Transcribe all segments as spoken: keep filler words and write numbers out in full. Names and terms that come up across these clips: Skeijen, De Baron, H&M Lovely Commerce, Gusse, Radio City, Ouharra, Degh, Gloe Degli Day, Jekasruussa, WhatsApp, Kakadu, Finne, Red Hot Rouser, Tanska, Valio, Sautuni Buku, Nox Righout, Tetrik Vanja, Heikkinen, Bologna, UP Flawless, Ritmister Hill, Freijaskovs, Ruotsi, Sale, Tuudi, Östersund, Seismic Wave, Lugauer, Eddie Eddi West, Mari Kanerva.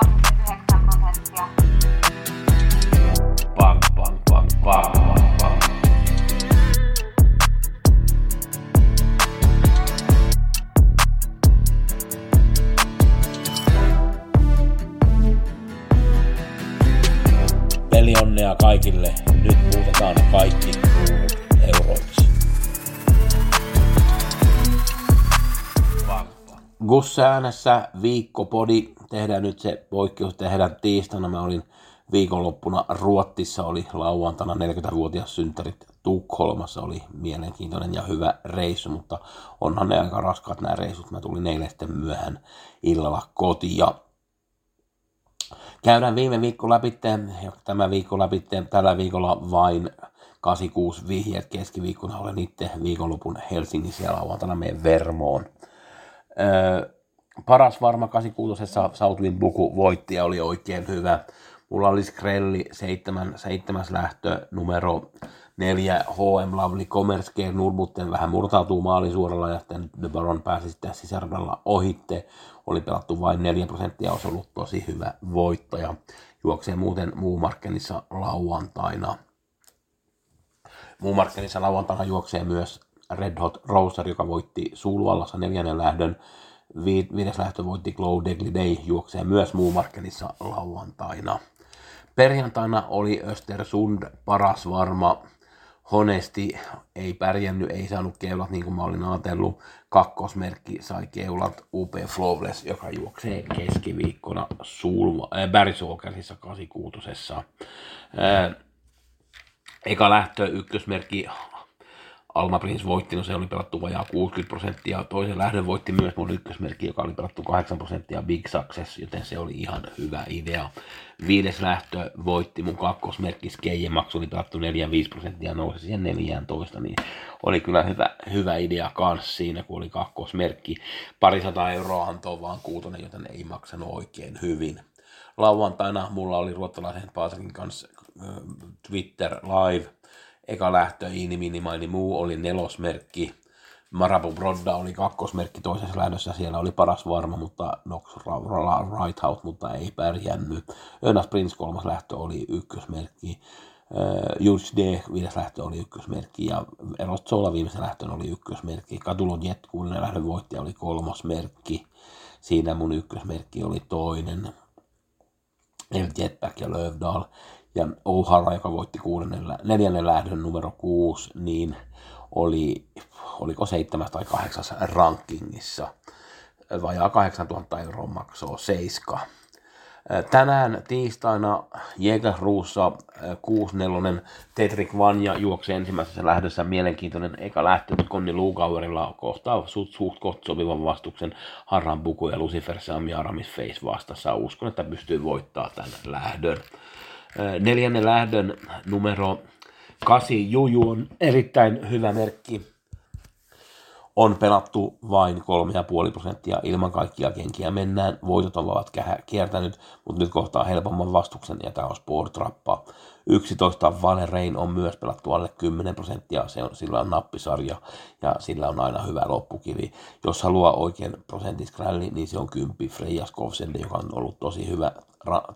pilkku yhdeksän prosenttia. Bang, bang, bang, bang, bang, bang. Peli onnea kaikille. Nyt muutetaan kaikki ruudut euroiksi. Gusse äänessä Viikkopodi. Tehdään nyt se poikkeus. Tehdään tiistaina. Mä olin viikonloppuna Ruotsissa. Oli lauantaina neljäkymmentävuotias synttärit Tukholmassa. Oli mielenkiintoinen ja hyvä reissu, mutta onhan ne aika raskaat nämä reissut. Mä tulin eilen sitten myöhään illalla kotiin. Käydään viime viikko läpitteen ja tämä viikko läpitteen tällä viikolla vain kahdeksankymmentäkuusi vihjeet. Keskiviikkona olen itse viikonlopun Helsingissä ja lauantaina menen Vermoon. Öö, paras varma kahdeksankymmentäkuusi Sautuni Buku voitti ja oli oikein hyvä. Mulla oli skrelli seitsemän, seitsemäs lähtö numero neljä H and M Lovely Commerce nurmutten vähän murtautuu maalin suoralla ja sitten De Baron pääsi sitten sisäradalla ohitte. Oli pelattu vain neljä prosenttia, olisi ollut tosi hyvä voittaja. Juoksee muuten muumarkkenissa lauantaina. Muumarkkenissa lauantaina juoksee myös Red Hot Rouser, joka voitti Suuluallassa neljännen lähdön. Viides lähtö voitti Gloe Degli Day, juoksee myös muumarkkenissa lauantaina. Perjantaina oli Östersund paras varma. Honesti ei pärjännyt, ei saanut keulat niin kuin mä olin ajatellut. Kakkosmerkki sai keulat U P Flawless, joka juoksee keskiviikkona Bärisokäsissä kahdeksankymmentäkuusi. Eka lähtö ykkösmerkki Alma Prince voitti, no se oli pelattu vajaa kuusikymmentä prosenttia. Toisen lähdön voitti myös mun ykkösmerkki, joka oli pelattu kahdeksan prosenttia Big Success, joten se oli ihan hyvä idea. Viides lähtö voitti mun kakkosmerkki Skeijen, maksu oli pelattu neljä viisi prosenttia, nousi siihen neljätoista, niin oli kyllä hyvä, hyvä idea kans siinä, kun oli kakkosmerkki. Parisataa euroa antoi vaan kuutonen, joten ei maksanut oikein hyvin. Lauantaina mulla oli ruottalaisen Patrikin kanssa Twitter live. Eka lähtö, ini, mini, maini, muu oli nelosmerkki. Marabu Brodda oli kakkosmerkki toisessa lähdössä. Siellä oli paras varma, mutta Nox Righout, mutta ei pärjännyt. Önna Prince kolmas lähtö oli ykkösmerkki. Jules Degh viides lähtö oli ykkösmerkki. Ja Erotsola viimeisen lähtön oli ykkösmerkki. Katulon Jet kuudennen lähdön voittaja oli kolmosmerkki. Siinä mun ykkösmerkki oli toinen. El-Jet-Pack ja Lövdal. Ja Ouharra, joka voitti kuudennella, neljännen lähdön numero kuusi, niin oli, oliko seitsemäs tai kahdeksas rankingissa. Vajaa kahdeksantuhatta euroa maksoo seiska. Tänään tiistaina Jekasruussa kuusi neljä Tetrik Vanja juoksee ensimmäisessä lähdössä mielenkiintoinen eka lähtö Conny Lugauerilla kohtaa suht, suht koht sopivan vastuksen Harran Buku ja Lucifer Samia face vastassa. Uskon, että pystyy voittaa tämän lähdön. Neljännen lähdön numero kahdeksan Juju on erittäin hyvä merkki. On pelattu vain kolme pilkku viisi prosenttia. Ilman kaikkia kenkiä mennään. Voitot ovat kiertänyt, mutta nyt kohtaa helpomman vastuksen ja tämä on Sportrappa. yksitoista Valerein on myös pelattu alle kymmenen prosenttia. Se on, sillä on nappisarja ja sillä on aina hyvä loppukivi. Jos haluaa oikein prosentiskrälli, niin se on kymppi Freijaskovselle, joka on ollut tosi hyvä.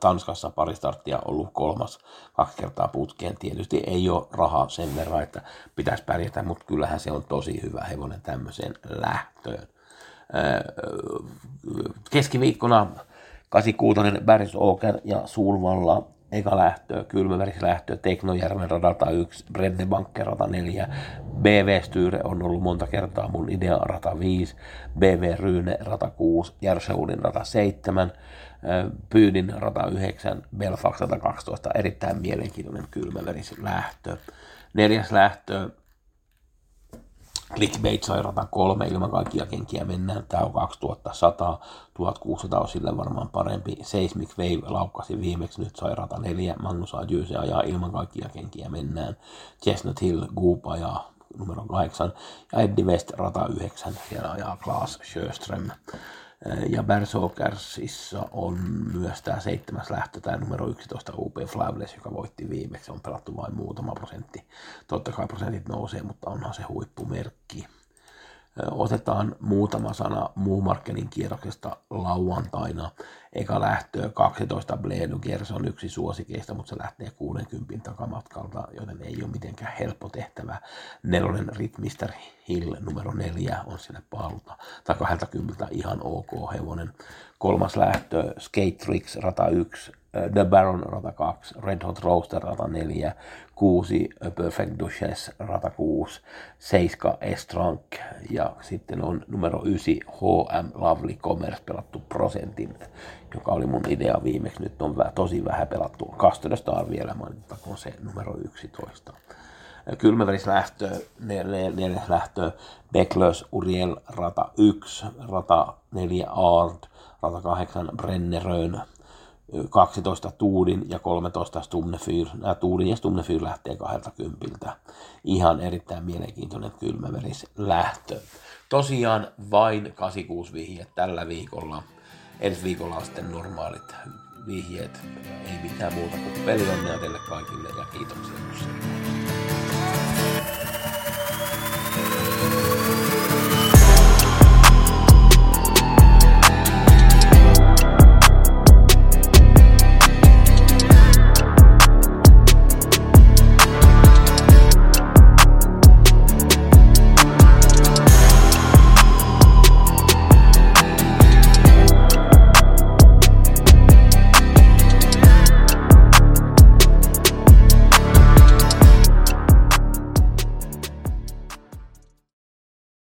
Tanskassa pari starttia ollut kolmas kaksi kertaa putkeen. Tietysti ei ole rahaa sen verran, että pitäisi pärjätä, mutta kyllähän se on tosi hyvä hevonen tämmöiseen lähtöön. Keskiviikkona kahdeksankymmentäkuusi Bärisoker ja Suurvalla eka lähtö, kylmävärislähtö, Teknojärven radata yksi, Breddebankerata neljä, B V-Styre on ollut monta kertaa mun idea rata viisi, B V-Ryyne rata kuusi, Järseudin rata seitsemän, Pyydin rata yhdeksän, Belfax rata kaksitoista, erittäin mielenkiintoinen kylmävärislähtö. Neljäs lähtö, Clickbait sai rata kolme, ilman kaikkia kenkiä mennään, tää on kaksituhattasata, tuhatkuusisataa on sille varmaan parempi, Seismic Wave laukkasi viimeksi, nyt sai rata neljä, Magnus A. Jules ajaa, ilman kaikkia kenkiä mennään, Chestnut Hill, Goop ajaa numero kahdeksan, ja Eddie West rata yhdeksän, siellä ajaa Klaas Sjöström. Ja Berserkersissa on myös tämä seitsemäs lähtö, tämä numero yksitoista U P Flawless, joka voitti viimeksi. On pelattu vain muutama prosentti. Totta kai prosentit nousee, mutta onhan se huippumerkki. Otetaan muutama sana muumarkkenin kierroksesta lauantaina. Eka lähtö kaksitoista Bledu Gers on yksi suosikeista, mutta se lähtee kuusikymmentä takamatkalta, joten ei ole mitenkään helppo tehtävä. Nelonen Ritmister Hill numero neljä on sinne paluta. Tai kaksikymmentä ihan ok hevonen. Kolmas lähtö Skate Tricks rata yksi. De Baron rata kaksi, Red Hot Rouser rata neljä, kuusi Perfect Duchess rata kuusi, seitsemän Estrank ja sitten on numero yhdeksän H and M Lovely Commerce pelattu prosentin, joka oli mun idea viimeksi. Nyt on tosi vähän pelattu. Kastodesta on vielä mainittakoon se numero yksitoista. Kylmävärislähtö, neljäs lähtö, Becklers Uriel rata yksi, rata neljä Ard, rata kahdeksan Brennerön, kaksitoista Tuudin ja kolmetoista Stumnefyr. Nämä Tuudin ja Stumnefyr lähtee kaksikymmentä. Ihan erittäin mielenkiintoinen kylmäverislähtö. Tosiaan vain kahdeksankymmentäkuusi vihjeet tällä viikolla. Ensi viikolla on sitten normaalit vihjeet. Ei mitään muuta kuin pelionnea teille kaikille ja kiitoksia.